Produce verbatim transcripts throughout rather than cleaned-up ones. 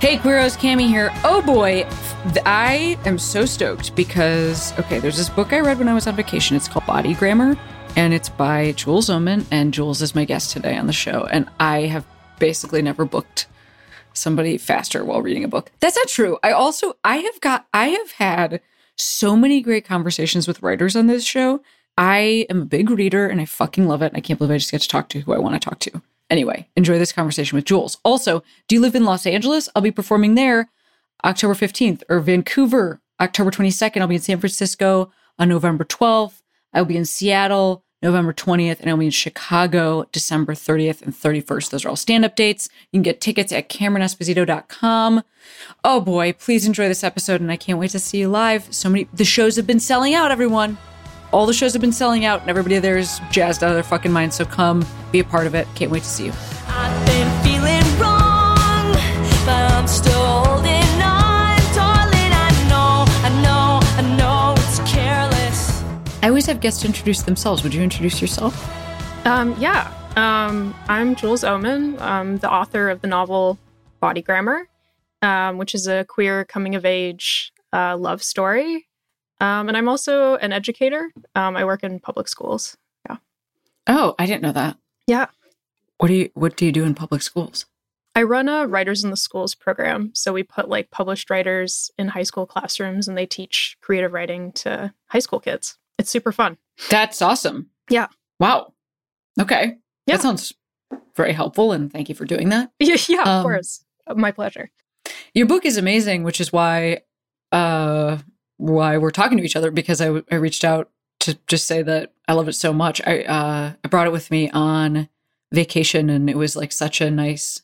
Hey, Queeros, Cammie here. Oh boy, I am so stoked because, okay, there's this book I read when I was on vacation. It's called Body Grammar. And it's by Jules Ohman, and Jules is my guest today on the show. And I have basically never booked somebody faster while reading a book. That's not true. I also, I have got, I have had so many great conversations with writers on this show. I am a big reader, and I fucking love it. I can't believe I just get to talk to who I want to talk to. Anyway, enjoy this conversation with Jules. Also, do you live in Los Angeles? I'll be performing there October fifteenth, or Vancouver, October twenty-second. I'll be in San Francisco on November twelfth. I'll be in Seattle November twentieth, and I'll be in Chicago December thirtieth and thirty-first. Those are all stand-up dates. You can get tickets at Cameron Esposito dot com. Oh boy, please enjoy this episode, and I can't wait to see you live. So many, the shows have been selling out, everyone. All the shows have been selling out, and everybody there is jazzed out of their fucking mind. So come be a part of it. Can't wait to see you. I've been feeling wrong, but I'm still holding on, darling. I know, I know, I know it's careless. I always have guests introduce themselves. Would you introduce yourself? Um, yeah. Um, I'm Jules Ohman. I'm the author of the novel Body Grammar, um, which is a queer coming-of-age uh, love story. Um, and I'm also an educator. Um, I work in public schools. Yeah. Oh, I didn't know that. Yeah. What do you What do you do in public schools? I run a Writers in the Schools program. So we put like published writers in high school classrooms, and they teach creative writing to high school kids. It's super fun. That's awesome. Yeah. Wow. Okay. Yeah. That sounds very helpful, and thank you for doing that. Yeah, yeah um, of course. My pleasure. Your book is amazing, which is why uh, why we're talking to each other, because I, I reached out to just say that I love it so much. I, uh, I brought it with me on vacation, and it was like such a nice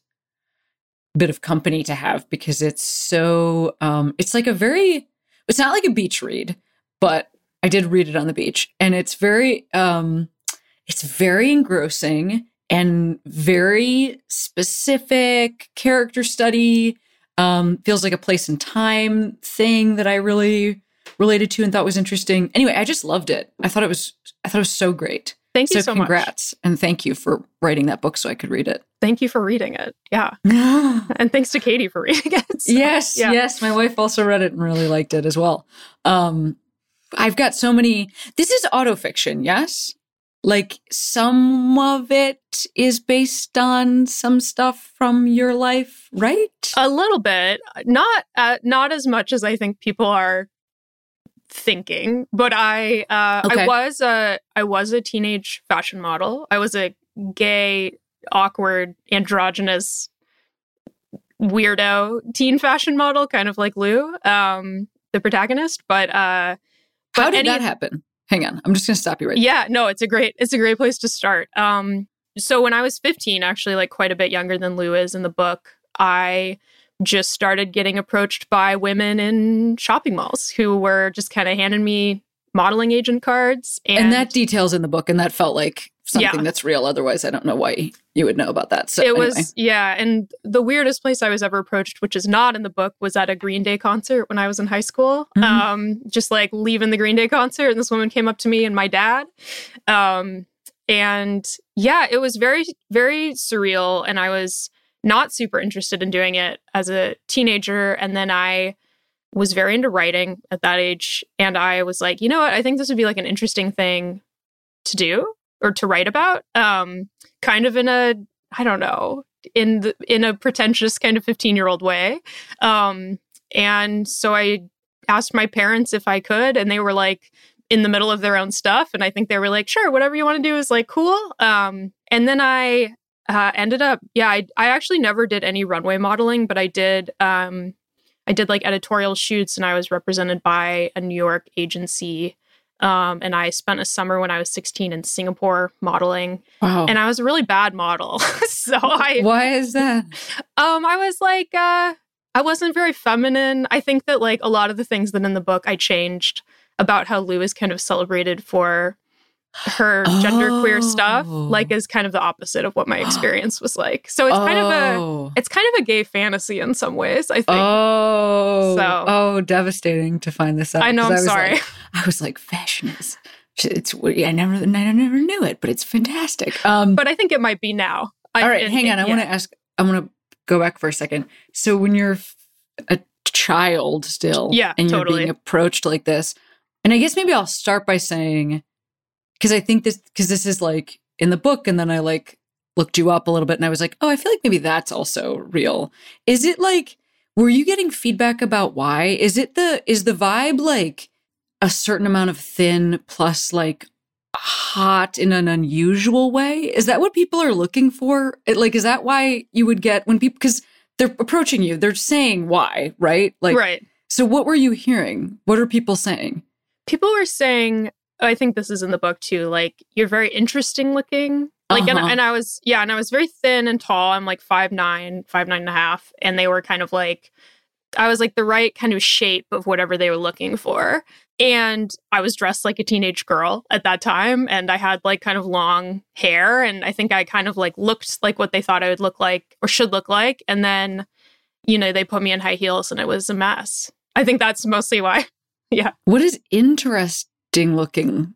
bit of company to have, because it's so, um, it's like a very, it's not like a beach read, but I did read it on the beach, and it's very, um, it's very engrossing and very specific character study. Um, feels like a place and time thing that I really related to and thought was interesting. Anyway, I just loved it. I thought it was, I thought it was so great. Thank you so, so much. Congrats, and thank you for writing that book so I could read it. Thank you for reading it. Yeah. And thanks to Katie for reading it. So, yes. Yeah. Yes. My wife also read it and really liked it as well. Um, I've got so many. This is autofiction, yes? Like, some of it is based on some stuff from your life, right? A little bit. Not uh, not as much as I think people are thinking. But I uh, okay. I was a I was a teenage fashion model. I was a gay, awkward, androgynous, weirdo teen fashion model, kind of like Lou, um, the protagonist. But uh, how but did any- that happen? Hang on, I'm just going to stop you right there. Yeah, no, it's a great it's a great place to start. Um, so when I was fifteen, actually, like quite a bit younger than Lou is in the book, I just started getting approached by women in shopping malls who were just kind of handing me modeling agent cards. And, and that detail's in the book, and that felt like something yeah. that's real. Otherwise, I don't know why you would know about that. So it anyway. was, yeah. And the weirdest place I was ever approached, which is not in the book, was at a Green Day concert when I was in high school. Mm-hmm. Um, just like leaving the Green Day concert, and this woman came up to me and my dad. Um, and yeah, it was very, very surreal. And I was not super interested in doing it as a teenager. And then I was very into writing at that age. And I was like, you know what? I think this would be like an interesting thing to do. Or to write about, um, kind of in a, I don't know, in the, in a pretentious kind of fifteen-year-old way. Um, and so I asked my parents if I could, and they were like in the middle of their own stuff. And I think they were like, sure, whatever you want to do is like cool. Um, and then I uh, ended up, yeah, I, I actually never did any runway modeling, but I did, um, I did like editorial shoots, and I was represented by a New York agency. Um, and I spent a summer when I was sixteen in Singapore modeling. Wow. And I was a really bad model. so I... Why is that? Um, I was like, uh, I wasn't very feminine. I think that like a lot of the things that in the book I changed about how Lou is kind of celebrated for her oh. genderqueer stuff, like is kind of the opposite of what my experience was like. So it's oh. kind of a it's kind of a gay fantasy in some ways, I think. Oh, so. oh, devastating to find this out. I know. I'm I sorry. Like, I was like, fashion is it's I never I never knew it, but it's fantastic. Um, but I think it might be now. All right, it, hang on. It, I yeah. want to ask. I want to. Go back for a second. So when you're a child still yeah, and you're totally. being approached like this, and I guess maybe I'll start by saying, because I think this, because this is like in the book, and then I like looked you up a little bit and I was like, oh, I feel like maybe that's also real. Is it like, were you getting feedback about why? Is it the, is the vibe like a certain amount of thin plus like hot in an unusual way? Is that what people are looking for? Like, is that why you would get when people, because they're approaching you, they're saying why, right? Like, right. So what were you hearing? What are people saying? People were saying, I think this is in the book too, like, you're very interesting looking. Like, uh-huh. and, and I was, yeah, and I was very thin and tall. I'm like five nine, five nine and a half. And they were kind of like, I was like the right kind of shape of whatever they were looking for. And I was dressed like a teenage girl at that time. And I had like kind of long hair. And I think I kind of like looked like what they thought I would look like or should look like. And then, you know, they put me in high heels and it was a mess. I think that's mostly why. Yeah. What is interesting looking?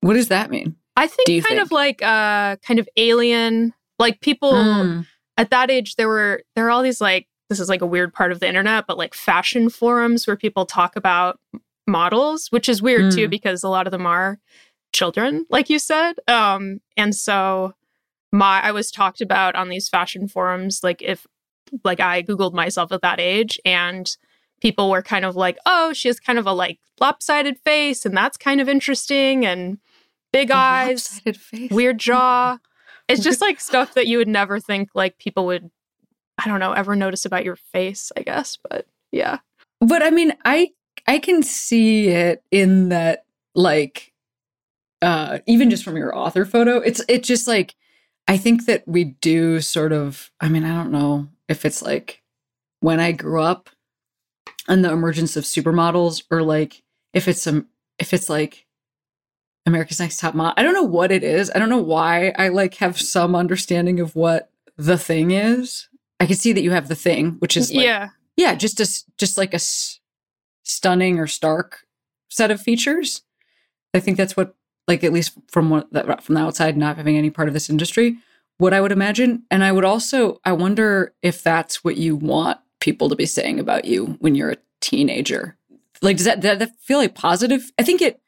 What does that mean? I think kind think? of like uh, kind of alien, like people mm. at that age, there were, there are all these like, this is like a weird part of the internet, but like fashion forums where people talk about models, which is weird mm. too, because a lot of them are children, like you said. Um, and so my I was talked about on these fashion forums, like if like I Googled myself at that age, and people were kind of like, oh, she has kind of a like lopsided face, and that's kind of interesting, and big a eyes, face. Weird jaw. It's just like stuff that you would never think like people would, I don't know, ever notice about your face, I guess. But yeah. But I mean, I I can see it in that, like, uh, even just from your author photo, it's it's just like, I think that we do sort of, I mean, I don't know if it's like when I grew up and the emergence of supermodels, or like if it's some, if it's like America's Next Top Model. I don't know what it is. I don't know why I like have some understanding of what the thing is. I can see that you have the thing, which is like, yeah, yeah, just a, just like a. stunning or stark set of features. I think that's what, like, at least from what, from the outside, not having any part of this industry, what I would imagine. And I would also, I wonder if that's what you want people to be saying about you when you're a teenager. Like, does that, does that feel like positive? I think it,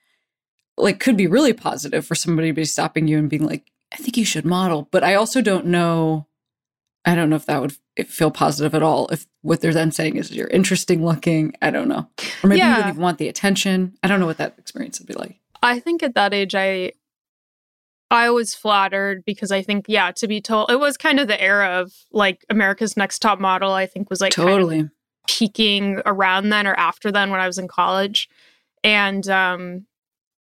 like, could be really positive for somebody to be stopping you and being like, I think you should model. But I also don't know, I don't know if that would feel positive at all. If what they're then saying is you're interesting looking, I don't know. Or maybe yeah. you wouldn't even want the attention. I don't know what that experience would be like. I think at that age, I I was flattered because I think, yeah, to be told, it was kind of the era of like America's Next Top Model, I think was like totally kind of peaking around then or after then when I was in college. And, um,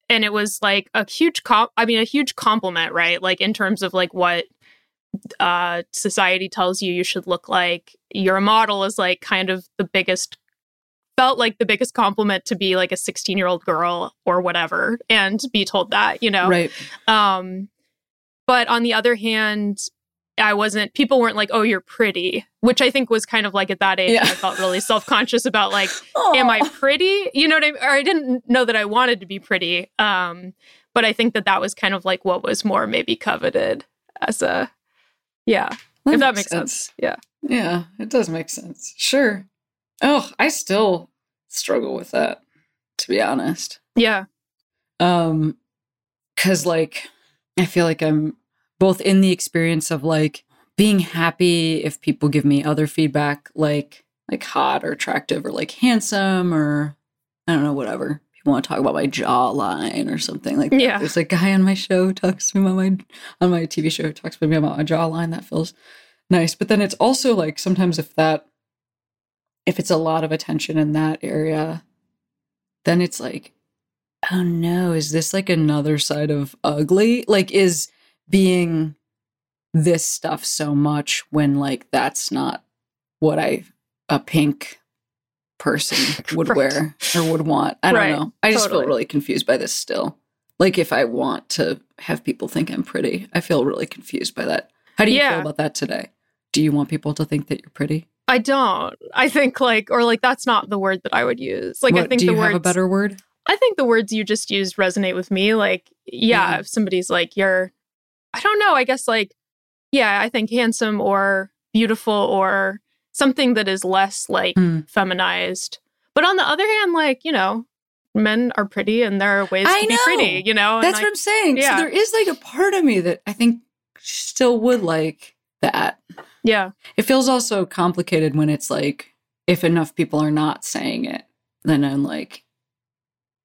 and it was like a huge, comp- I mean, a huge compliment, right? Like in terms of like what Uh, society tells you you should look like. You're a model is like kind of the biggest, felt like the biggest compliment to be like a sixteen-year-old girl or whatever and be told that, you know? Right. Um, but on the other hand, I wasn't, people weren't like, oh, you're pretty, which I think was kind of like at that age, yeah. I felt really self-conscious about like, Aww. Am I pretty? You know what I mean? Or I didn't know that I wanted to be pretty. Um, but I think that that was kind of like what was more maybe coveted as a Yeah, that if that makes, makes sense. sense. Yeah. Yeah, it does make sense. Sure. Oh, I still struggle with that, to be honest. Yeah. Um, because, like, I feel like I'm both in the experience of, like, being happy if people give me other feedback, like, like hot or attractive or, like, handsome or, I don't know, whatever. People want to talk about my jawline or something like that. Yeah. There's a guy on my show talks to me about my, on my T V show talks to me about my jawline. That feels nice. But then it's also like sometimes if that, if it's a lot of attention in that area, then it's like, oh no, is this like another side of ugly? Like is being this stuff so much when like that's not what I a pink person would right. wear or would want. I don't right. know. I just totally. feel really confused by this still. Like if I want to have people think I'm pretty, I feel really confused by that. How do you yeah. feel about that today? Do you want people to think that you're pretty? I don't. I think like, or like, that's not the word that I would use. Like, what, I think do you the words, have a better word? I think the words you just used resonate with me. Like, yeah, yeah, if somebody's like, you're, I don't know, I guess like, yeah, I think handsome or beautiful or something that is less like mm. feminized. But on the other hand, like, you know, men are pretty and there are ways I to know. be pretty, you know? That's and what I, I'm saying. Yeah. So there is like a part of me that I think still would like that. Yeah. It feels also complicated when it's like, if enough people are not saying it, then I'm like,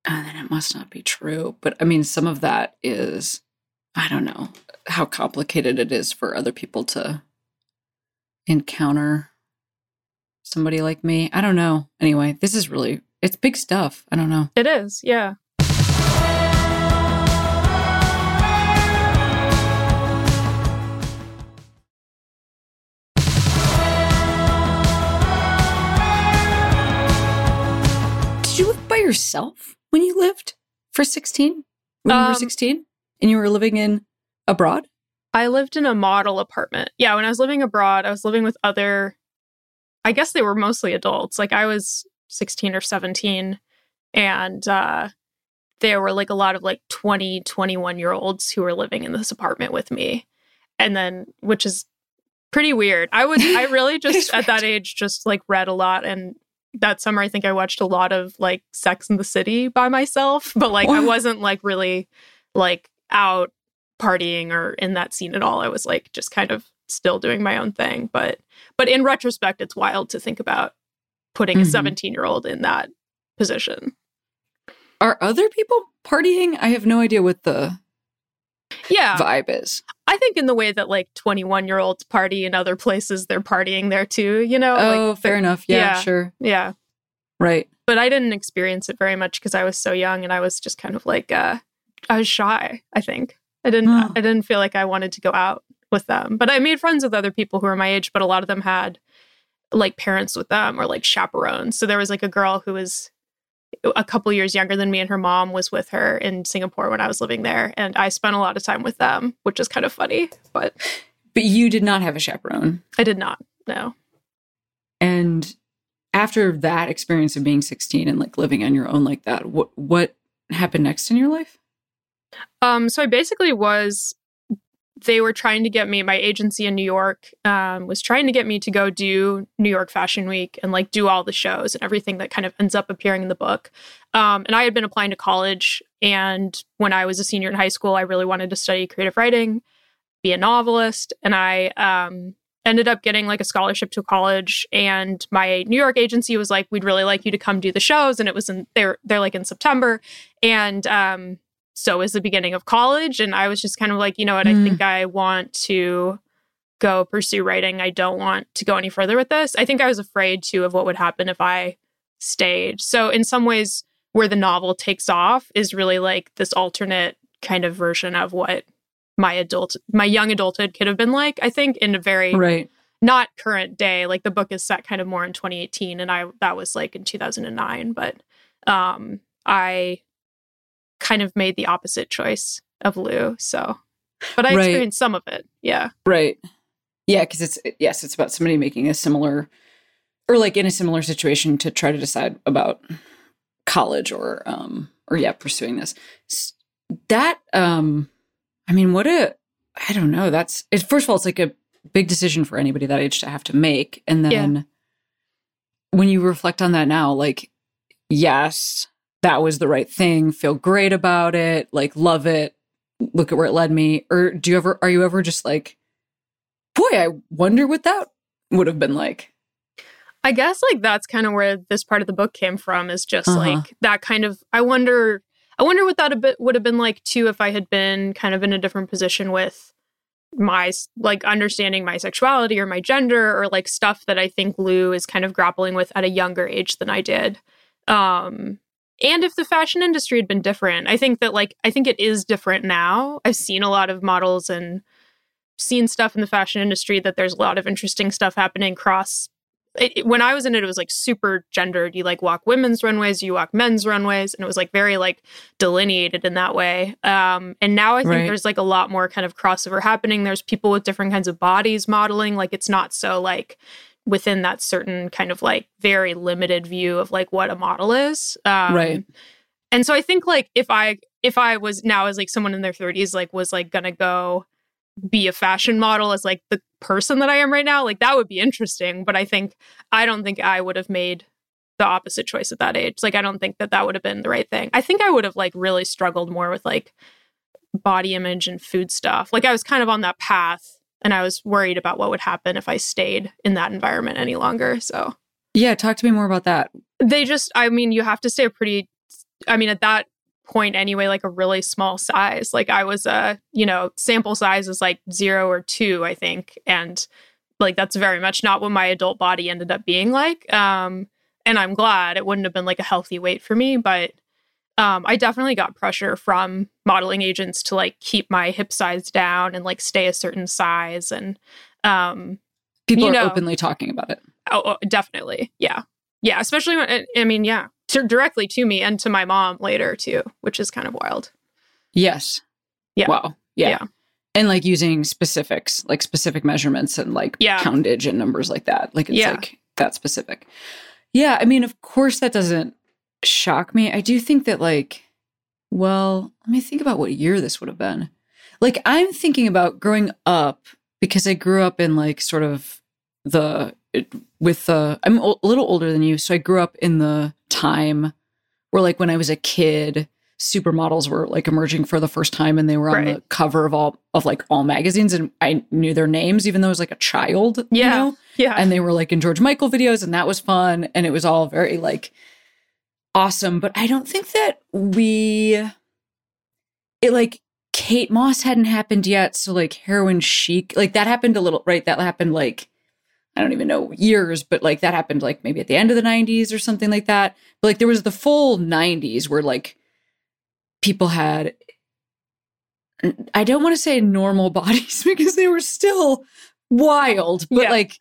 oh, then it must not be true. But I mean, some of that is, I don't know how complicated it is for other people to encounter somebody like me. I don't know. Anyway, this is really, it's big stuff. I don't know. It is. Yeah. Did you live by yourself when you lived for sixteen? When um, you were sixteen? And you were living in abroad? I lived in a model apartment. Yeah, when I was living abroad, I was living with other, I guess they were mostly adults. Like I was sixteen or seventeen and uh, there were like a lot of like twenty, twenty-one year olds who were living in this apartment with me. And then, which is pretty weird. I would, I really just at that age just like read a lot. And that summer, I think I watched a lot of like Sex and the City by myself, but like what? I wasn't like really like out partying or in that scene at all. I was like just kind of still doing my own thing. But, but in retrospect, it's wild to think about putting mm-hmm. a seventeen-year-old in that position. Are other people partying? I have no idea what the yeah. vibe is. I think in the way that like twenty-one-year-olds party in other places, they're partying there too, you know? Oh, like, fair enough. Yeah, yeah, sure. Yeah. Right. But I didn't experience it very much because I was so young and I was just kind of like, uh, I was shy, I think. I didn't oh. I didn't feel like I wanted to go out with them. But I made friends with other people who were my age, but a lot of them had like parents with them or like chaperones. So there was like a girl who was a couple years younger than me and her mom was with her in Singapore when I was living there. And I spent a lot of time with them, which is kind of funny. But but you did not have a chaperone. I did not, no. And after that experience of being sixteen and like living on your own like that, what what happened next in your life? Um, so I basically was, they were trying to get me, my agency in New York um, was trying to get me to go do New York Fashion Week and like do all the shows and everything that kind of ends up appearing in the book. Um, and I had been applying to college. And when I was a senior in high school, I really wanted to study creative writing, be a novelist. And I um, ended up getting like a scholarship to college. And my New York agency was like, we'd really like you to come do the shows. And it was in, they're, they're like in September. And, um, So it was the beginning of college. And I was just kind of like, you know what, mm. I think I want to go pursue writing. I don't want to go any further with this. I think I was afraid, too, of what would happen if I stayed. So in some ways, where the novel takes off is really like this alternate kind of version of what my adult, my young adulthood could have been like, I think, in a very right. not current day. Like the book is set kind of more in twenty eighteen. And I that was like in two thousand nine. But um, I... kind of made the opposite choice of Lou, so. But I right. experienced some of it, yeah. Right. Yeah, because it's, yes, it's about somebody making a similar, or like in a similar situation to try to decide about college or, um, or yeah, pursuing this. That, um, I mean, what a, I don't know, that's, it, first of all, it's like a big decision for anybody that age to have to make. And then yeah. when you reflect on that now, like, yes, that was the right thing, feel great about it, like love it, look at where it led me. Or do you ever, are you ever just like, boy, I wonder what that would have been like? I guess like that's kind of where this part of the book came from is just uh-huh. like that kind of, I wonder, I wonder what that a bit would have been like too if I had been kind of in a different position with my, like understanding my sexuality or my gender or like stuff that I think Lou is kind of grappling with at a younger age than I did. Um, And if the fashion industry had been different, I think that like, I think it is different now. I've seen a lot of models and seen stuff in the fashion industry that there's a lot of interesting stuff happening cross it, it, when I was in it, it was like super gendered. You like walk women's runways, you walk men's runways. And it was like very like delineated in that way. Um, and now I think right. there's like a lot more kind of crossover happening. There's people with different kinds of bodies modeling. Like it's not so like within that certain kind of like very limited view of like what a model is. Um, right. And so I think like if I, if I was now as like someone in their thirties, like was like gonna go be a fashion model as like the person that I am right now, like that would be interesting. But I think, I don't think I would have made the opposite choice at that age. Like, I don't think that that would have been the right thing. I think I would have like really struggled more with like body image and food stuff. Like I was kind of on that path and I was worried about what would happen if I stayed in that environment any longer. So yeah, talk to me more about that. They just, I mean, you have to stay a pretty, I mean, at that point anyway, like a really small size. Like I was a, uh, you know, sample size is like zero or two, I think. And like, that's very much not what my adult body ended up being like. Um, and I'm glad it wouldn't have been like a healthy weight for me, but um, I definitely got pressure from modeling agents to like keep my hip size down and like stay a certain size. And um, people you know, are openly talking about it. Oh, oh, definitely. Yeah. Yeah. Especially when, I mean, yeah. directly to me and to my mom later too, which is kind of wild. Yes. Yeah. Wow. Yeah. yeah. And like using specifics, like specific measurements and like yeah. poundage and numbers like that. Like it's yeah. like that specific. Yeah. I mean, of course that doesn't shock me. I do think that like, well, let me think about what year this would have been. Like I'm thinking about growing up because I grew up in like sort of the, with the, I'm a little older than you. So I grew up in the time where like when I was a kid, supermodels were like emerging for the first time and they were on right. the cover of all of like all magazines and I knew their names even though I was like a child. Yeah. You know? Yeah. And they were like in George Michael videos and that was fun and it was all very like awesome. But I don't think that we it like Kate Moss hadn't happened yet. So like Heroin Chic, like that happened a little right. That happened like I don't even know years, but like that happened like maybe at the end of the nineties or something like that. But like there was the full nineties where like people had, I don't want to say normal bodies because they were still wild, but yeah. like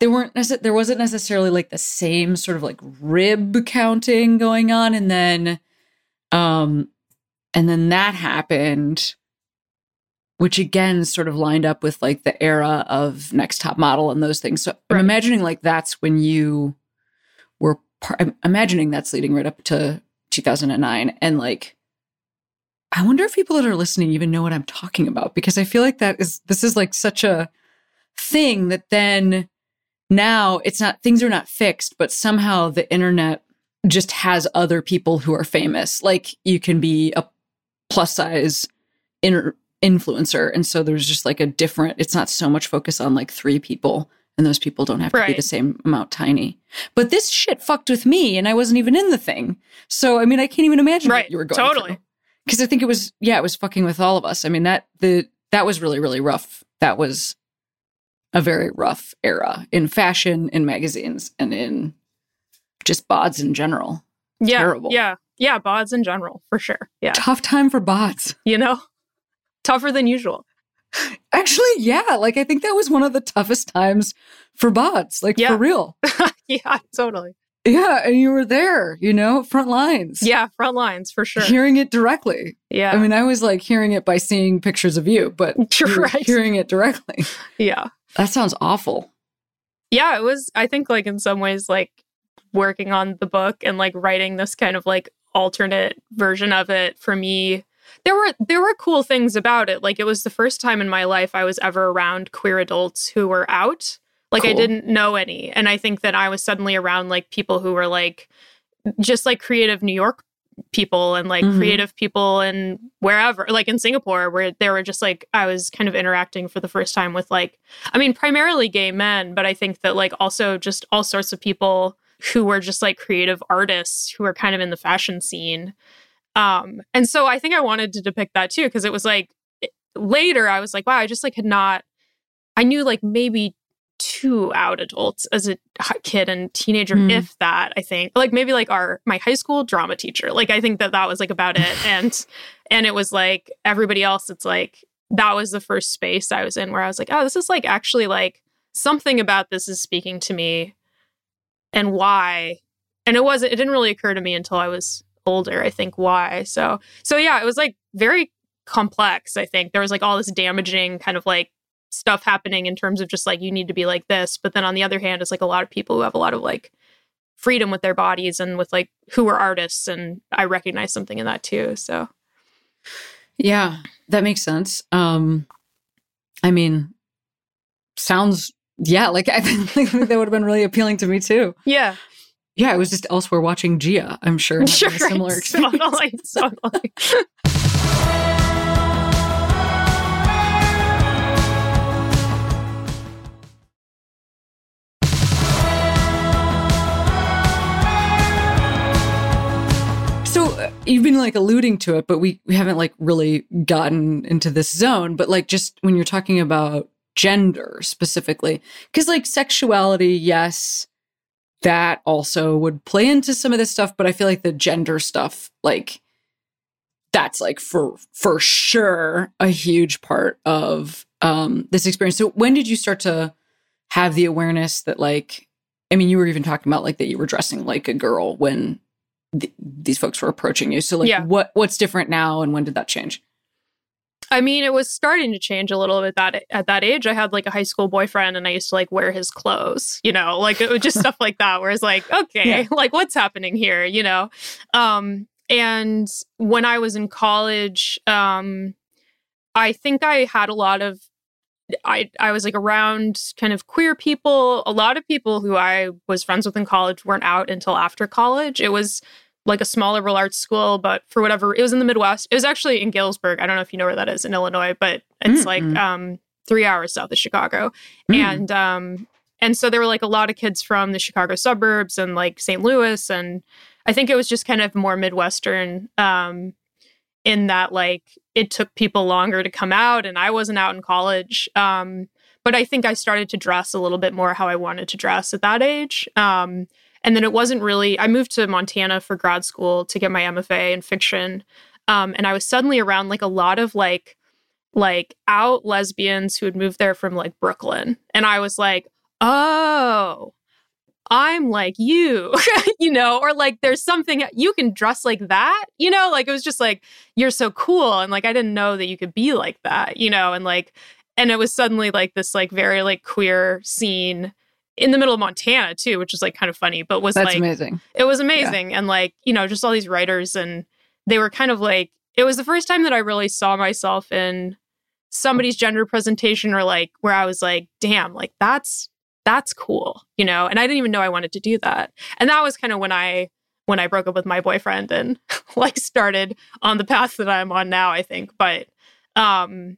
they weren't, there wasn't necessarily like the same sort of like rib counting going on. And then, um, and then that happened. Which again sort of lined up with like the era of Next Top Model and those things. So right. I'm imagining like that's when you were, par- I'm imagining that's leading right up to two thousand nine. And like, I wonder if people that are listening even know what I'm talking about, because I feel like that is, this is like such a thing that then now it's not, things are not fixed, but somehow the internet just has other people who are famous. Like you can be a plus size inter- influencer. And so there's just like a different, it's not so much focus on like three people and those people don't have to right. be the same amount tiny. But this shit fucked with me and I wasn't even in the thing. So, I mean, I can't even imagine right. what you were going totally. Through. Because I think it was, yeah, it was fucking with all of us. I mean, that, the, that was really, really rough. That was a very rough era in fashion, in magazines, and in just bods in general. Yeah. Terrible. Yeah. Yeah. Bods in general, for sure. Yeah. Tough time for bods. You know? Tougher than usual. Actually, yeah. Like, I think that was one of the toughest times for bods. Like, yeah. for real. yeah, totally. Yeah, and you were there, you know, front lines. Yeah, front lines, for sure. Hearing it directly. Yeah. I mean, I was, like, hearing it by seeing pictures of you, but You're you right. hearing it directly. yeah. That sounds awful. Yeah, it was, I think, like, in some ways, like, working on the book and, like, writing this kind of, like, alternate version of it for me. There were there were cool things about it. Like, it was the first time in my life I was ever around queer adults who were out. Like, cool. I didn't know any. And I think that I was suddenly around, like, people who were, like, just, like, creative New York people and, like, mm-hmm. creative people in wherever. Like, in Singapore, where they were just, like, I was kind of interacting for the first time with, like, I mean, primarily gay men. But I think that, like, also just all sorts of people who were just, like, creative artists who were kind of in the fashion scene. Um, and so I think I wanted to depict that too, because it was like it, later I was like, wow, I just like had not, I knew like maybe two out adults as a kid and teenager, mm. if that, I think like maybe like our, my high school drama teacher, like, I think that that was like about it. And, and it was like everybody else, it's like, that was the first space I was in where I was like, oh, this is like, actually like something about this is speaking to me. and why. And it wasn't, it didn't really occur to me until I was older, I think, why. So, so yeah, it was like very complex, I think. There was like all this damaging kind of like stuff happening in terms of just like, you need to be like this. But then on the other hand, it's like a lot of people who have a lot of like freedom with their bodies and with like who are artists. And I recognize something in that too. So. Yeah, that makes sense. Um, I mean, sounds, yeah, like I think that would have been really appealing to me too. Yeah. Yeah, I was just elsewhere watching Gia, I'm sure. Sure, right. Similar experience. Totally, totally. So you've been like alluding to it, but we, we haven't like really gotten into this zone. But like just when you're talking about gender specifically, because like sexuality, yes, that also would play into some of this stuff, but I feel like the gender stuff, like, that's, like, for for sure a huge part of um, this experience. So when did you start to have the awareness that, like, I mean, you were even talking about, like, that you were dressing like a girl when th- these folks were approaching you. So, like, yeah. what what's different now, and when did that change? I mean, it was starting to change a little bit that at that age. I had like a high school boyfriend and I used to like wear his clothes, you know, like it was just stuff like that where it's like, okay, yeah. like what's happening here, you know? Um, and when I was in college, um, I think I had a lot of, I, I was like around kind of queer people. A lot of people who I was friends with in college weren't out until after college. It was like a small liberal arts school, but for whatever, it was in the Midwest. It was actually in Galesburg. I don't know if you know where that is in Illinois, but it's mm-hmm. like um, three hours south of Chicago. Mm. And um, and so there were like a lot of kids from the Chicago suburbs and like Saint Louis. And I think it was just kind of more Midwestern um, in that like it took people longer to come out and I wasn't out in college. Um, but I think I started to dress a little bit more how I wanted to dress at that age. Um And then it wasn't really, I moved to Montana for grad school to get my M F A in fiction. Um, and I was suddenly around like a lot of like, like out lesbians who had moved there from like Brooklyn. And I was like, oh, I'm like you, you know, or like there's something, you can dress like that, you know, like it was just like, you're so cool. And like, I didn't know that you could be like that, you know, and like, and it was suddenly like this like very like queer scene in the middle of Montana too, which is like kind of funny, but was That's like, amazing. It was amazing. Yeah. And like, you know, just all these writers and they were kind of like, it was the first time that I really saw myself in somebody's gender presentation or like, where I was like, damn, like that's, that's cool, you know? And I didn't even know I wanted to do that. And that was kind of when I, when I broke up with my boyfriend and like started on the path that I'm on now, I think. But, um,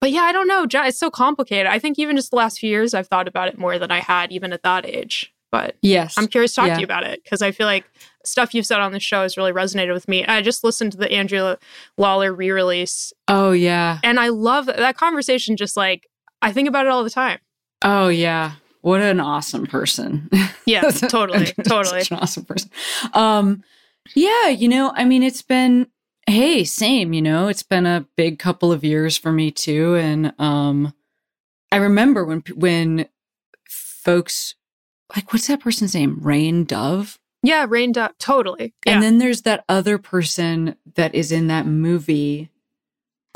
But yeah, I don't know. It's so complicated. I think even just the last few years, I've thought about it more than I had even at that age. But yes, I'm curious to talk yeah. to you about it because I feel like stuff you've said on the show has really resonated with me. I just listened to the Andrea Lawler re-release. Oh, yeah. And I love that, that conversation. Just like, I think about it all the time. Oh, yeah. What an awesome person. Yeah, totally. Totally. Such an awesome person. Um, yeah, you know, I mean, it's been... Hey, same, you know, it's been a big couple of years for me too. And um, I remember when when folks, like, what's that person's name? Rain Dove? Yeah, Rain Dove, totally. Yeah. And then there's that other person that is in that movie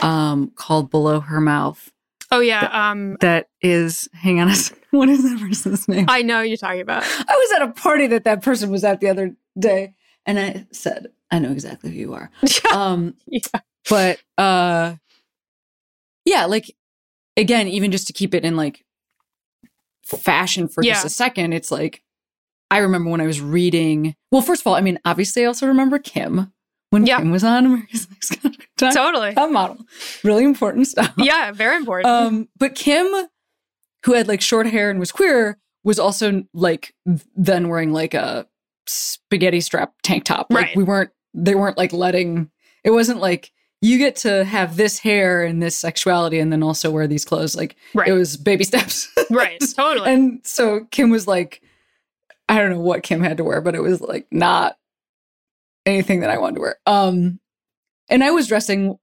um, called Below Her Mouth. Oh, yeah. That, um, that is, hang on a second, what is that person's name? I know you're talking about. I was at a party that that person was at the other day. And I said, I know exactly who you are. Um, yeah. But uh, yeah, like, again, even just to keep it in like fashion for yeah. just a second, it's like, I remember when I was reading. Well, first of all, I mean, obviously I also remember Kim when yeah. Kim was on America's Next Top Model. Totally. Top model. Really important stuff. Yeah, very important. Um, but Kim, who had like short hair and was queer, was also like then wearing like a spaghetti strap tank top. Like right. we weren't, they weren't like letting, it wasn't like you get to have this hair and this sexuality and then also wear these clothes. Like right. it was baby steps. Right. Totally. And so Kim was like, I don't know what Kim had to wear, but it was like not anything that I wanted to wear. Um, and I was dressing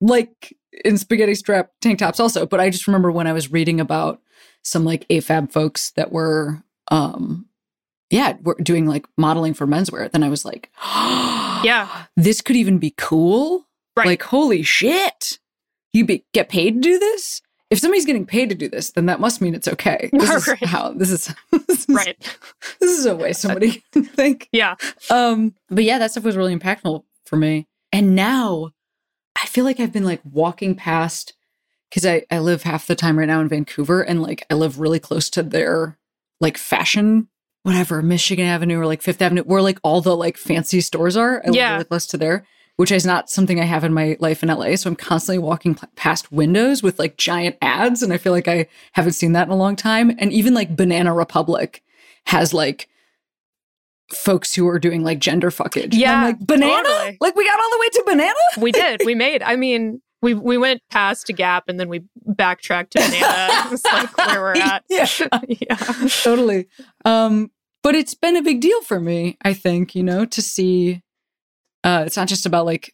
like in spaghetti strap tank tops also, but I just remember when I was reading about some like A F A B folks that were, um, yeah, we're doing like modeling for menswear. Then I was like, oh, yeah, this could even be cool. Right. Like, holy shit, you be, get paid to do this? If somebody's getting paid to do this, then that must mean it's okay. This is right. how this is, this is right. This is a way somebody can think. Yeah. Um, but yeah, that stuff was really impactful for me. And now I feel like I've been like walking past, because I, I live half the time right now in Vancouver, and like I live really close to their like fashion, whatever, Michigan Avenue or like Fifth Avenue, where like all the like fancy stores are. I yeah. live really close to there. Which is not something I have in my life in L A. So I'm constantly walking p- past windows with like giant ads. And I feel like I haven't seen that in a long time. And even like Banana Republic has like folks who are doing like gender fuckage. Yeah. And I'm like, banana? Totally. Like we got all the way to banana? We did. We made, I mean, we we went past a Gap and then we backtracked to banana. It's like where we're at. Yeah. yeah. Totally. Um, but it's been a big deal for me, I think, you know, to see... Uh, it's not just about like,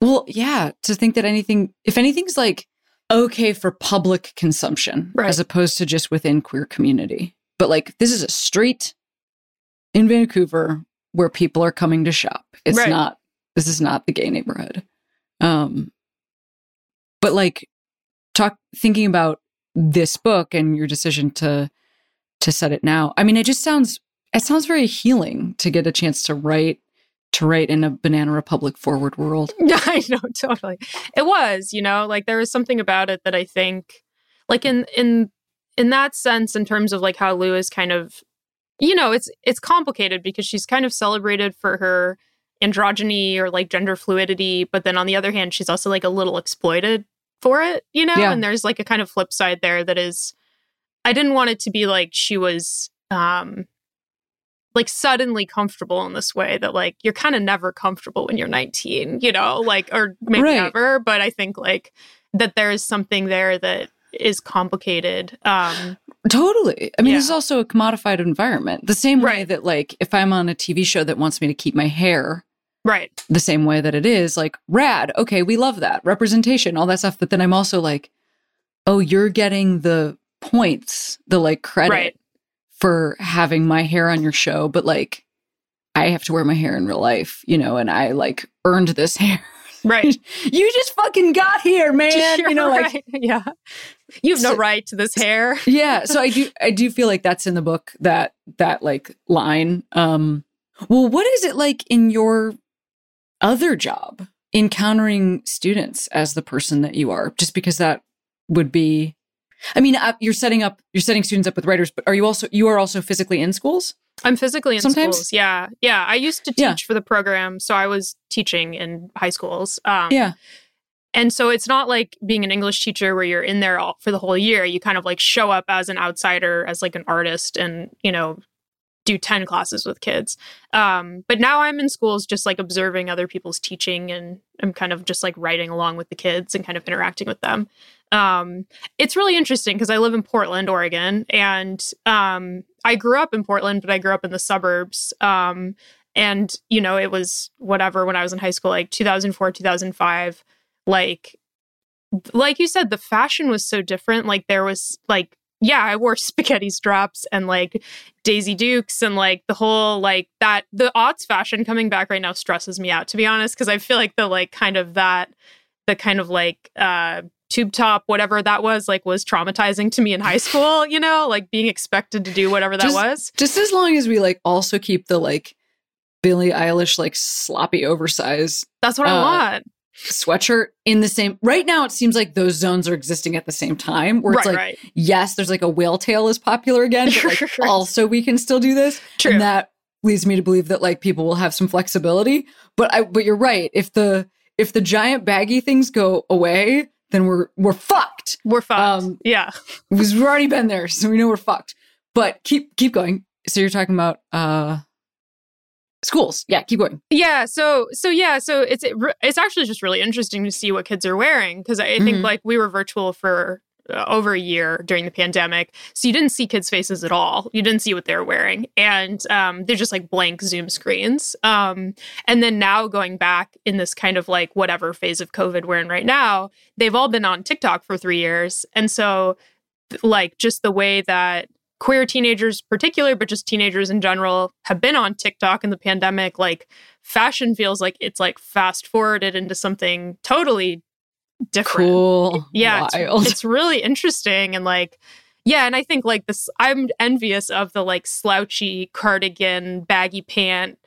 well, yeah, to think that anything, if anything's like okay for public consumption, right. as opposed to just within queer community. But like, this is a street in Vancouver where people are coming to shop. It's right. not, this is not the gay neighborhood. Um, but like talk, thinking about this book and your decision to, to set it now. I mean, it just sounds, it sounds very healing to get a chance to write to write in a Banana Republic forward world. Yeah, I know, totally. It was, you know, like there was something about it that I think, like in in in that sense, in terms of like how Lou is kind of, you know, it's it's complicated because she's kind of celebrated for her androgyny or like gender fluidity, but then on the other hand, she's also like a little exploited for it, you know? Yeah. And there's like a kind of flip side there that is, I didn't want it to be like she was... um like suddenly comfortable in this way that like, you're kind of never comfortable when you're nineteen, you know, like, or maybe right. never, but I think like that there is something there that is complicated. Um, totally. I mean, yeah. This is also a commodified environment. The same right. way that like, if I'm on a T V show that wants me to keep my hair, right. the same way that it is like rad. Okay. We love that representation, all that stuff. But then I'm also like, oh, you're getting the points, the like credit. Right. for having my hair on your show, but like I have to wear my hair in real life, you know, and I like earned this hair. Right. You just fucking got here, man. You're you know, right. like yeah. You have so, no right to this hair. yeah. So I do I do feel like that's in the book, that that like line. Um well, what is it like in your other job, encountering students as the person that you are? Just because that would be I mean, you're setting up, you're setting students up with writers, but are you also, you are also physically in schools? I'm physically in Sometimes? schools. Yeah. Yeah. I used to teach yeah. for the program. So I was teaching in high schools. Um, yeah. And so it's not like being an English teacher where you're in there all, for the whole year. You kind of like show up as an outsider, as like an artist and, you know, do ten classes with kids. Um, but now I'm in schools just like observing other people's teaching, and I'm kind of just like writing along with the kids and kind of interacting with them. Um, it's really interesting because I live in Portland, Oregon, and um, I grew up in Portland, but I grew up in the suburbs. Um, and, you know, it was whatever when I was in high school, like two thousand four, two thousand five, like, like you said, the fashion was so different. Like there was like, yeah, I wore spaghetti straps and like Daisy Dukes and like the whole like that, the aughts fashion coming back right now stresses me out, to be honest, because I feel like the like kind of that, the kind of like uh, tube top, whatever that was, like was traumatizing to me in high school, you know, like being expected to do whatever that just, was. Just as long as we like also keep the like Billie Eilish, like sloppy oversized. That's what uh, I want. Sweatshirt in the same right now. It seems like those zones are existing at the same time where it's right, like, right. yes, there's like a whale tail is popular again, but like also we can still do this. True. And that leads me to believe that like people will have some flexibility, but I, but you're right. If the, if the giant baggy things go away, then we're, we're fucked. We're fucked. Um, yeah. Because we've already been there. So we know we're fucked, but keep, keep going. So you're talking about, uh, schools. Yeah, keep going. Yeah, so so yeah, so it's it, it's actually just really interesting to see what kids are wearing, because I, I think mm-hmm. like we were virtual for uh, over a year during the pandemic, so you didn't see kids' faces at all. You didn't see what they were wearing, and um, they're just like blank Zoom screens. Um, and then now going back in this kind of like whatever phase of COVID we're in right now, they've all been on TikTok for three years, and so like just the way that queer teenagers particularly, but just teenagers in general, have been on TikTok in the pandemic. Like, fashion feels like it's like fast forwarded into something totally different. Cool. Yeah. Wild. It's, it's really interesting. And like, yeah. And I think like this, I'm envious of the like slouchy cardigan, baggy pant,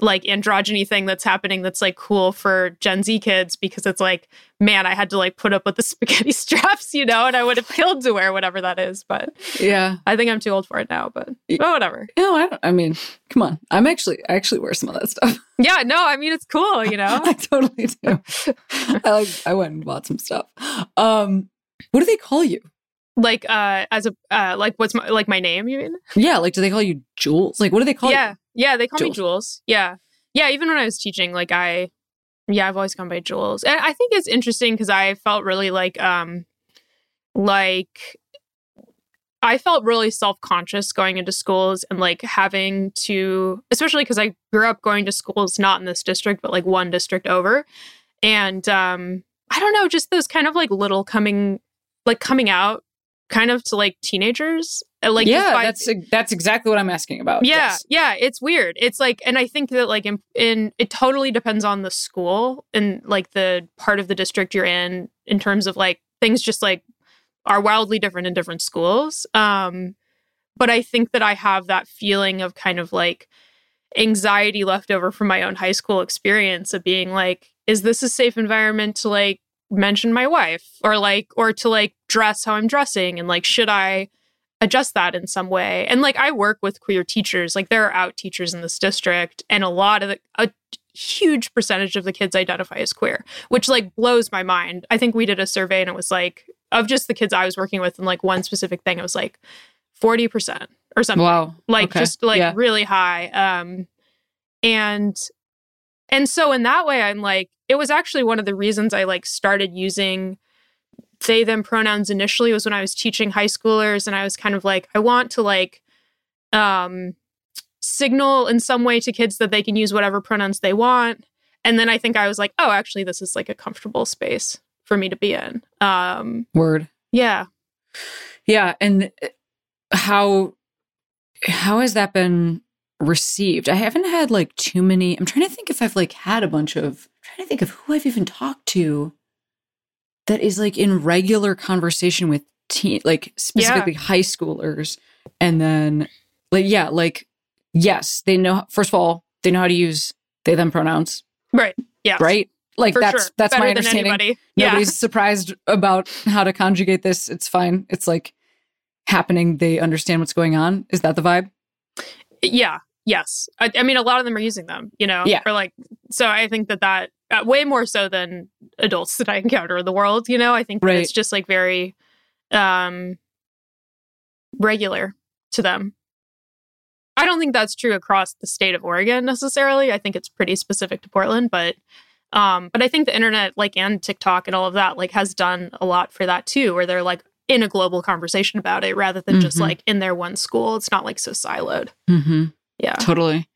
like androgyny thing that's happening that's like cool for Gen Z kids, because it's like, man, I had to like put up with the spaghetti straps, you know, and I would have killed to wear whatever that is. But yeah, I think I'm too old for it now, but oh, whatever. No, I don't, I mean, come on. I'm actually, I actually wear some of that stuff. Yeah, no, I mean, it's cool, you know? I totally do. I like, I went and bought some stuff. Um, what do they call you? Like, uh, as a, uh, like what's my, like my name, you mean? Yeah. Like, do they call you Jules? Like, what do they call yeah. you? Yeah, they call Jules. me Jules. Yeah. Yeah, even when I was teaching, like I, yeah, I've always gone by Jules. And I think it's interesting because I felt really like, um, like I felt really self-conscious going into schools and like having to, especially because I grew up going to schools, not in this district, but like one district over. And um, I don't know, just those kind of like little coming, like coming out kind of to like teenagers. Like, yeah, by, that's that's exactly what I'm asking about. Yeah, yes. yeah, it's weird. It's like, and I think that like in, in it totally depends on the school and like the part of the district you're in, in terms of like things just like are wildly different in different schools. Um, but I think that I have that feeling of kind of like anxiety left over from my own high school experience of being like, is this a safe environment to like mention my wife or like, or to like dress how I'm dressing, and like, should I adjust that in some way? And like, I work with queer teachers. Like, there are out teachers in this district, and a lot of the, a huge percentage of the kids identify as queer, which like blows my mind. I think we did a survey, and it was like, of just the kids I was working with, and like one specific thing, it was like forty percent or something. Wow. Like, okay. just like yeah. really high. Um, and, and so in that way, I'm like, it was actually one of the reasons I like started using they, them pronouns initially, was when I was teaching high schoolers, and I was kind of like, I want to like um, signal in some way to kids that they can use whatever pronouns they want. And then I think I was like, oh, actually, this is like a comfortable space for me to be in. Um, Word. Yeah. Yeah. And how, how has that been received? I haven't had like too many, I'm trying to think if I've like had a bunch of, I'm trying to think of who I've even talked to that is like in regular conversation with teen, like specifically yeah. high schoolers. And then like, yeah, like, yes, they know, first of all, they know how to use they, them pronouns. Right. Yeah. Right. Like For that's, sure. that's Better my understanding. Anybody. Nobody's yeah. surprised about how to conjugate this. It's fine. It's like happening. They understand what's going on. Is that the vibe? Yeah. Yes. I, I mean, a lot of them are using them, you know, yeah. or like, so I think that that, Uh, way more so than adults that I encounter in the world, you know? I think right. it's just, like, very um, regular to them. I don't think that's true across the state of Oregon, necessarily. I think it's pretty specific to Portland, but um, but I think the internet, like, and TikTok and all of that, like, has done a lot for that, too, where they're, like, in a global conversation about it rather than mm-hmm. just, like, in their one school. It's not, like, so siloed. Mm-hmm. Yeah. Totally.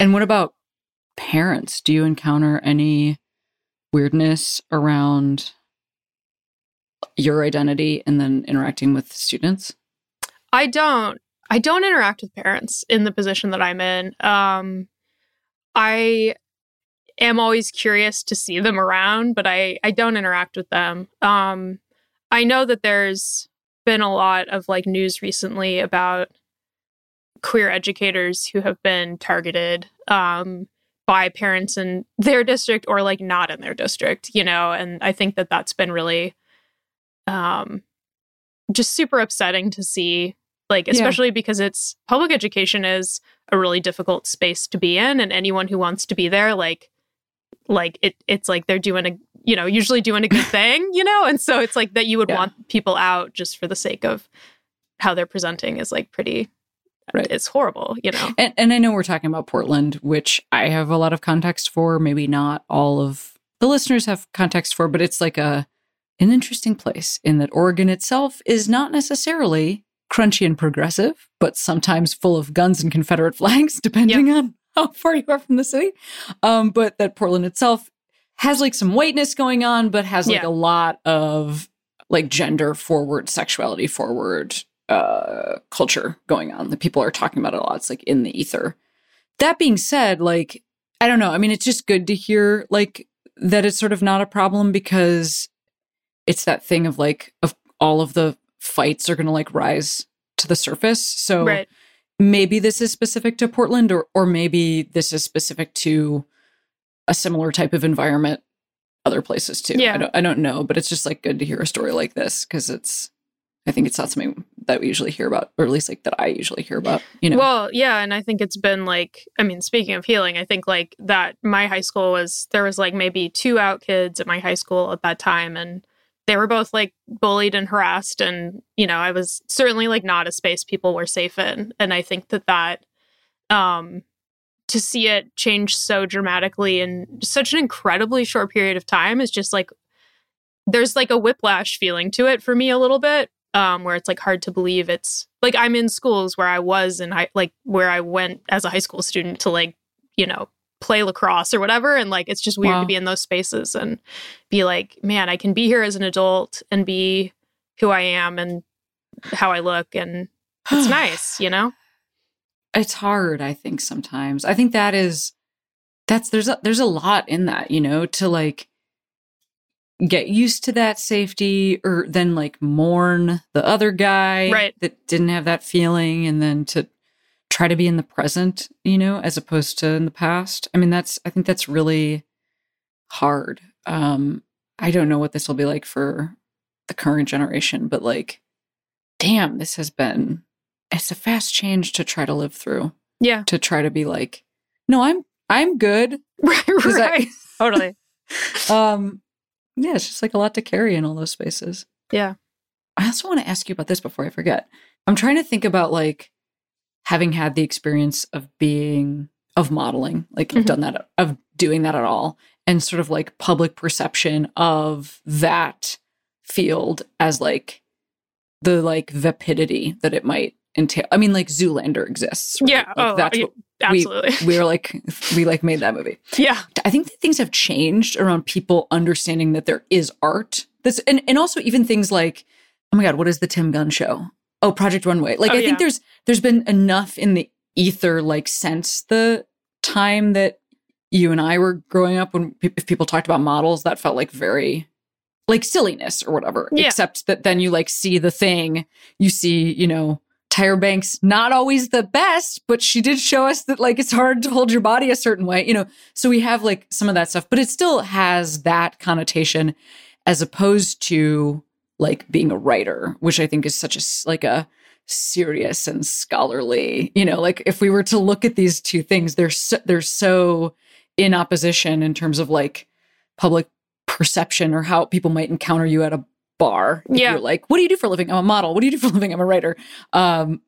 And what about parents? Do you encounter any weirdness around your identity and then interacting with students? I don't. I don't interact with parents in the position that I'm in. Um, I am always curious to see them around, but I, I don't interact with them. Um, I know that there's been a lot of like news recently about queer educators who have been targeted Um, by parents in their district or like not in their district, you know? And I think that that's been really um, just super upsetting to see, like, especially yeah. because it's public education is a really difficult space to be in. And anyone who wants to be there, like, like it, it's like they're doing a, you know, usually doing a good thing, you know? And so it's like that you would yeah. want people out just for the sake of how they're presenting is like pretty Right. It's horrible, you know. And, and I know we're talking about Portland, which I have a lot of context for. Maybe not all of the listeners have context for, but it's like a an interesting place in that Oregon itself is not necessarily crunchy and progressive, but sometimes full of guns and Confederate flags, depending yep. on how far you are from the city. Um, but that Portland itself has like some whiteness going on, but has like yeah. a lot of like gender forward, sexuality forward uh, culture going on, that people are talking about it a lot. It's like in the ether. That being said, like, I don't know. I mean, it's just good to hear like that it's sort of not a problem, because it's that thing of like, of all of the fights are going to like rise to the surface. So right. Maybe this is specific to Portland, or or maybe this is specific to a similar type of environment other places too. Yeah. I don't, I don't know, but it's just like good to hear a story like this, because it's, I think it's not something that we usually hear about, or at least like that I usually hear about, you know? Well, yeah. And I think it's been like, I mean, speaking of healing, I think like that my high school was, there was like maybe two out kids at my high school at that time. And they were both like bullied and harassed. And, you know, I was certainly like not a space people were safe in. And I think that that, um, to see it change so dramatically in such an incredibly short period of time is just like, there's like a whiplash feeling to it for me a little bit, um, where it's like hard to believe it's like, I'm in schools where I was in high, like where I went as a high school student to like, you know, play lacrosse or whatever. And like, it's just weird wow. to be in those spaces and be like, man, I can be here as an adult and be who I am and how I look. And it's nice, you know? It's hard, I think, sometimes. I think that is, that's, there's a, there's a lot in that, you know, to like get used to that safety, or then like mourn the other guy right. that didn't have that feeling, and then to try to be in the present, you know, as opposed to in the past. I mean, that's, I think that's really hard. Um, I don't know what this will be like for the current generation, but like, damn, this has been... It's a fast change to try to live through. Yeah. To try to be like, no, I'm, I'm good. Right. Right. I, totally. Um, yeah. It's just like a lot to carry in all those spaces. Yeah. I also want to ask you about this before I forget. I'm trying to think about like having had the experience of being, of modeling, like mm-hmm. done that, of doing that at all, and sort of like public perception of that field as like the like vapidity that it might entail. I mean, like Zoolander exists. Right? Yeah. Like, oh, that's what absolutely. We, we were like, we like made that movie. Yeah. I think that things have changed around people understanding that there is art. This and, and also even things like, oh my God, what is the Tim Gunn show? Oh, Project Runway. Like, oh, I yeah. think there's, there's been enough in the ether, like since the time that you and I were growing up, when pe- if people talked about models, that felt like very like silliness or whatever, yeah. except that then you like see the thing, you see, you know, Tyra Banks, not always the best, but she did show us that like it's hard to hold your body a certain way, you know. So we have like some of that stuff, but it still has that connotation, as opposed to like being a writer, which I think is such a like a serious and scholarly, you know. Like if we were to look at these two things, they're so, they're so in opposition in terms of like public perception, or how people might encounter you at a bar. If yeah. you're like, what do you do for a living? I'm a model. What do you do for a living? I'm a writer. Um,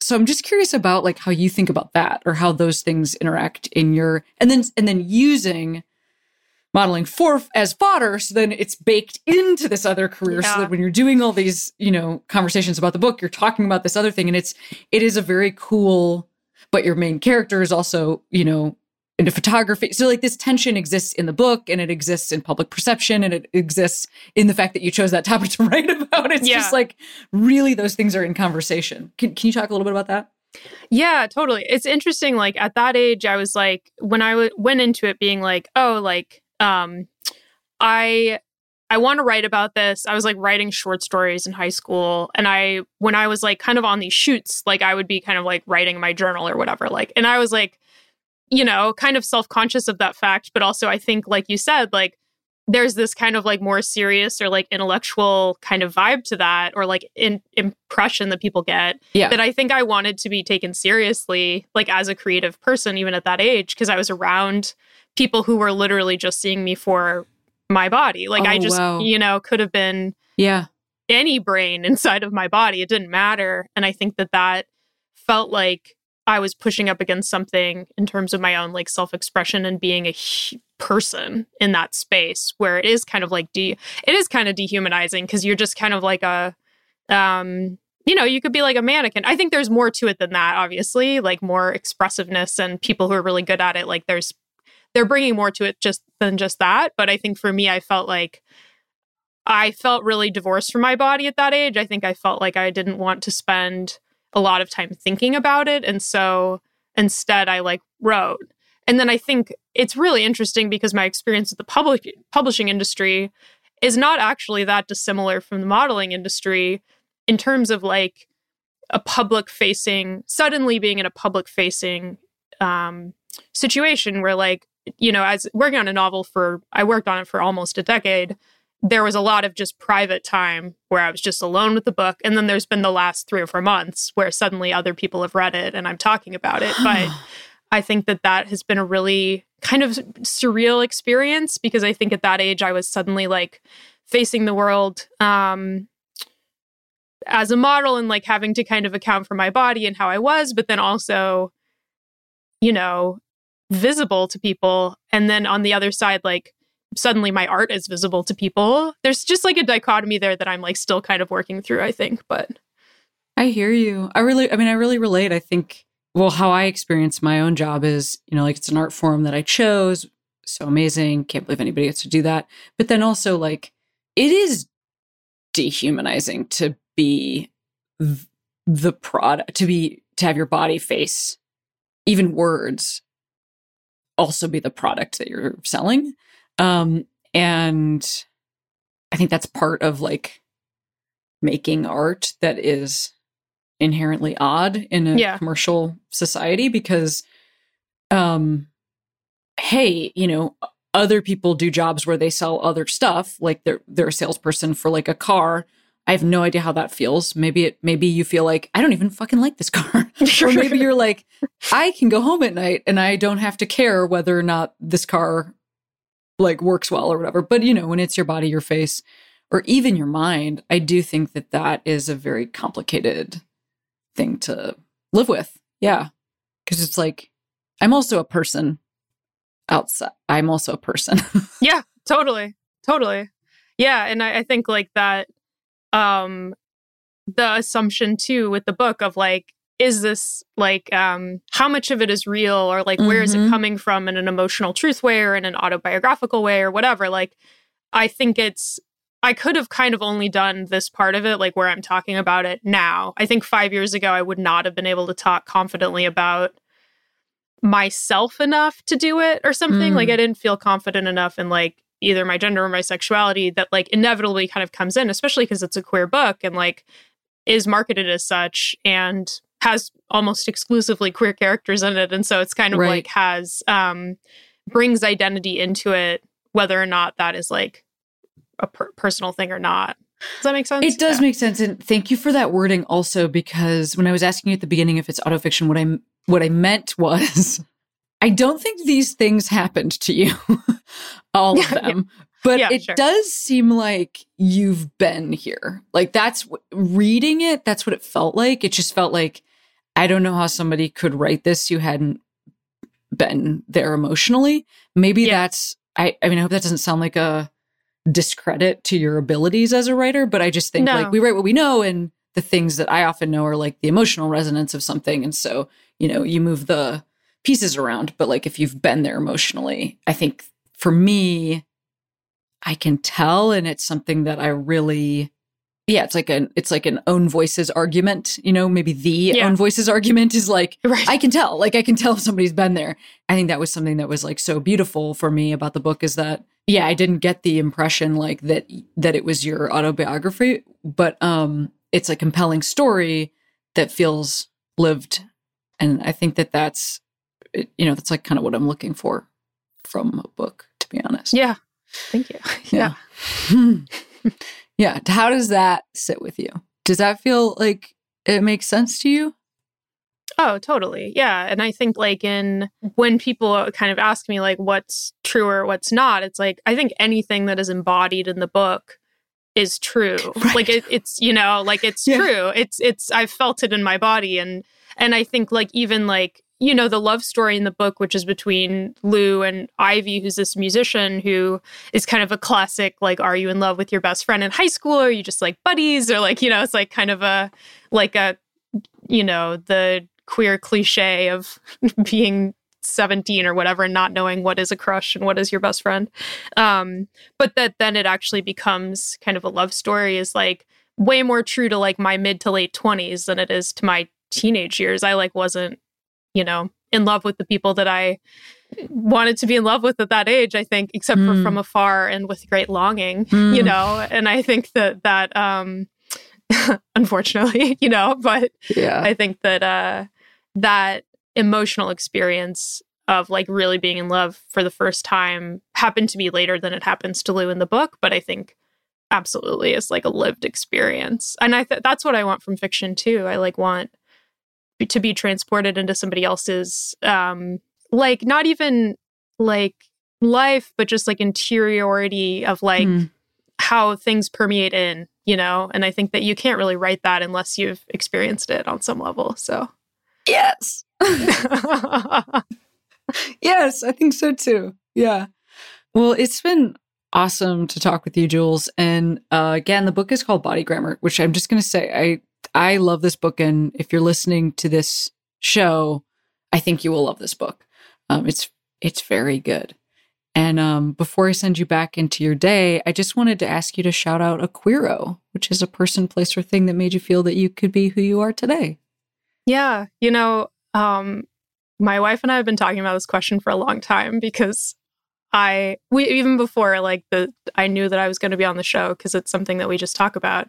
so I'm just curious about like how you think about that, or how those things interact in your, and then, and then using modeling for as fodder. So then it's baked into this other career. Yeah. So that when you're doing all these, you know, conversations about the book, you're talking about this other thing, and it's, it is a very cool, but your main character is also, you know, into photography. So like this tension exists in the book, and it exists in public perception, and it exists in the fact that you chose that topic to write about. It's yeah. just like, really, those things are in conversation. Can, can you talk a little bit about that? Yeah, totally. It's interesting. Like at that age, I was like, when I w- went into it being like, oh, like, um, I, I want to write about this. I was like writing short stories in high school. And I, when I was like kind of on these shoots, like I would be kind of like writing my journal or whatever. Like, and I was like, you know, kind of self-conscious of that fact, but also I think, like you said, like there's this kind of like more serious or like intellectual kind of vibe to that, or like in, impression that people get yeah. that I think I wanted to be taken seriously, like as a creative person, even at that age, because I was around people who were literally just seeing me for my body. Like oh, I just, wow. you know, could have been yeah any brain inside of my body. It didn't matter. And I think that that felt like I was pushing up against something in terms of my own like self-expression and being a he- person in that space, where it is kind of like de it is kind of dehumanizing, because you're just kind of like a um you know, you could be like a mannequin. I think there's more to it than that, obviously, like more expressiveness, and people who are really good at it, like there's they're bringing more to it just than just that. But I think for me, I felt like I felt really divorced from my body at that age. I think I felt like I didn't want to spend a lot of time thinking about it. And so instead I like wrote. And then I think it's really interesting because my experience with the public publishing industry is not actually that dissimilar from the modeling industry in terms of like a public facing, suddenly being in a public facing um, situation where like, you know, as working on a novel for, I worked on it for almost a decade, there was a lot of just private time where I was just alone with the book. And then there's been the last three or four months where suddenly other people have read it and I'm talking about it. But I think that that has been a really kind of surreal experience because I think at that age I was suddenly like facing the world um, as a model and like having to kind of account for my body and how I was, but then also, you know, visible to people. And then on the other side, like, suddenly my art is visible to people. There's just like a dichotomy there that I'm like still kind of working through, I think, but. I hear you. I really, I mean, I really relate. I think, well, how I experience my own job is, you know, like it's an art form that I chose. So amazing. Can't believe anybody gets to do that. But then also like, it is dehumanizing to be the product, to be, to have your body face, even words also be the product that you're selling. Um, and I think that's part of like making art that is inherently odd in a yeah. commercial society because, um, hey, you know, other people do jobs where they sell other stuff. Like they're, they're a salesperson for like a car. I have no idea how that feels. Maybe it, maybe you feel like, I don't even fucking like this car. Or maybe you're like, I can go home at night and I don't have to care whether or not this car like works well or whatever. But, you know, when it's your body, your face, or even your mind, I do think that that is a very complicated thing to live with. Yeah. Because it's like, I'm also a person outside. I'm also a person. Yeah, totally. Totally. Yeah. And I, I think like that, um, the assumption too with the book of like, is this like um, how much of it is real or like where mm-hmm. is it coming from in an emotional truth way or in an autobiographical way or whatever? Like, I think it's, I could have kind of only done this part of it, like where I'm talking about it now. I think five years ago, I would not have been able to talk confidently about myself enough to do it or something. Mm. Like I didn't feel confident enough in like either my gender or my sexuality that like inevitably kind of comes in, especially because it's a queer book and like is marketed as such and has almost exclusively queer characters in it. And so it's kind of right. like has, um, brings identity into it, whether or not that is like a per- personal thing or not. Does that make sense? It does yeah. make sense. And thank you for that wording also, because when I was asking you at the beginning if it's autofiction, what I, what I meant was, I don't think these things happened to you, all of them, yeah. but yeah, it sure. does seem like you've been here. Like that's what, reading it, that's what it felt like. It just felt like, I don't know how somebody could write this who hadn't been there emotionally. Maybe yeah. that's, I, I mean, I hope that doesn't sound like a discredit to your abilities as a writer, but I just think no. like we write what we know, and the things that I often know are like the emotional resonance of something. And so, you know, you move the pieces around, but like if you've been there emotionally, I think for me, I can tell. And it's something that I really, yeah, it's like an, it's like an own voices argument, you know, maybe the yeah. own voices argument is like, right. I can tell, like, I can tell if somebody's been there. I think that was something that was like so beautiful for me about the book is that, yeah, I didn't get the impression like that, that it was your autobiography, but um, it's a compelling story that feels lived. And I think that that's, you know, that's like kind of what I'm looking for from a book, to be honest. Yeah. Thank you. Yeah. Yeah. yeah. How does that sit with you? Does that feel like it makes sense to you? Oh, totally. Yeah. And I think like in when people kind of ask me like what's true or what's not, it's like, I think anything that is embodied in the book is true. Right. Like it, it's, you know, like it's yeah. true. It's, it's, I've felt it in my body. And, and I think like, even like, you know, the love story in the book, which is between Lou and Ivy, who's this musician who is kind of a classic, like, are you in love with your best friend in high school? Or are you just like buddies? Or like, you know, it's like kind of a, like a, you know, the queer cliche of being seventeen or whatever and not knowing what is a crush and what is your best friend. Um, but that then it actually becomes kind of a love story is like way more true to like my mid to late twenties than it is to my teenage years. I like wasn't, you know, in love with the people that I wanted to be in love with at that age, I think, except mm. for from afar and with great longing, mm. you know, and I think that that, um, unfortunately, you know, but yeah. I think that uh, that emotional experience of like really being in love for the first time happened to me later than it happens to Lou in the book. But I think absolutely it's like a lived experience. And I th- that's what I want from fiction, too. I like want to be transported into somebody else's um, like not even like life, but just like interiority of like mm. how things permeate in, you know, and I think that you can't really write that unless you've experienced it on some level. So, yes. Yes, I think so, too. Yeah. Well, it's been awesome to talk with you, Jules. And uh, again, the book is called Body Grammar, which I'm just going to say, I I love this book. And if you're listening to this show, I think you will love this book. Um, it's it's very good. And um, before I send you back into your day, I just wanted to ask you to shout out a queero, which is a person, place, or thing that made you feel that you could be who you are today. Yeah. You know, um, my wife and I have been talking about this question for a long time because I, we even before like the, I knew that I was going to be on the show because it's something that we just talk about.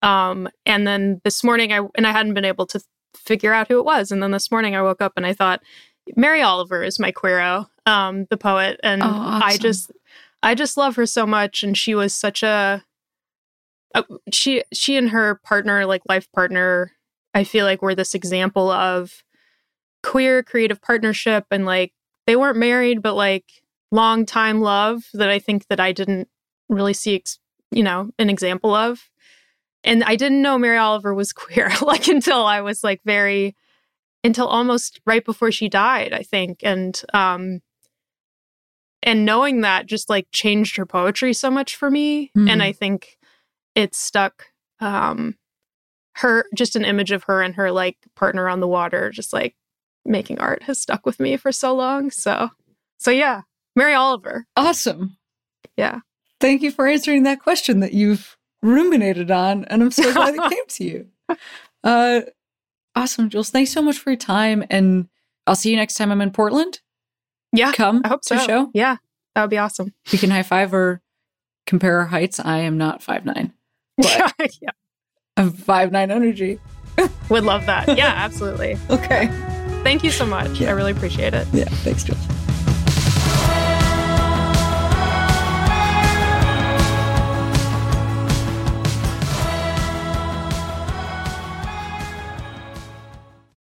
Um, and then this morning I, and I hadn't been able to figure out who it was. And then this morning I woke up and I thought, Mary Oliver is my queero, um, the poet. And oh, awesome. I just, I just love her so much. And she was such a, a, she, she and her partner, like life partner, I feel like were this example of queer creative partnership. And like, they weren't married, but like long time love that I think that I didn't really see, ex- you know, an example of. And I didn't know Mary Oliver was queer, like until I was like very, until almost right before she died, I think. And, um, and knowing that just like changed her poetry so much for me. Mm-hmm. And I think it stuck, um, her, just an image of her and her like partner on the water, just like making art has stuck with me for so long. So, so yeah, Mary Oliver. Awesome. Yeah. Thank you for answering that question that you've ruminated on. And I'm so glad it came to you. Uh, Awesome, Jules. Thanks so much for your time. And I'll see you next time I'm in Portland. Yeah. Come I hope to so. Show. Yeah. That would be awesome. We can high five or compare our heights. I am not five nine. But yeah. I'm five nine energy. Would love that. Yeah, absolutely. Okay. Thank you so much. Yeah. I really appreciate it. Yeah. Thanks, Jules.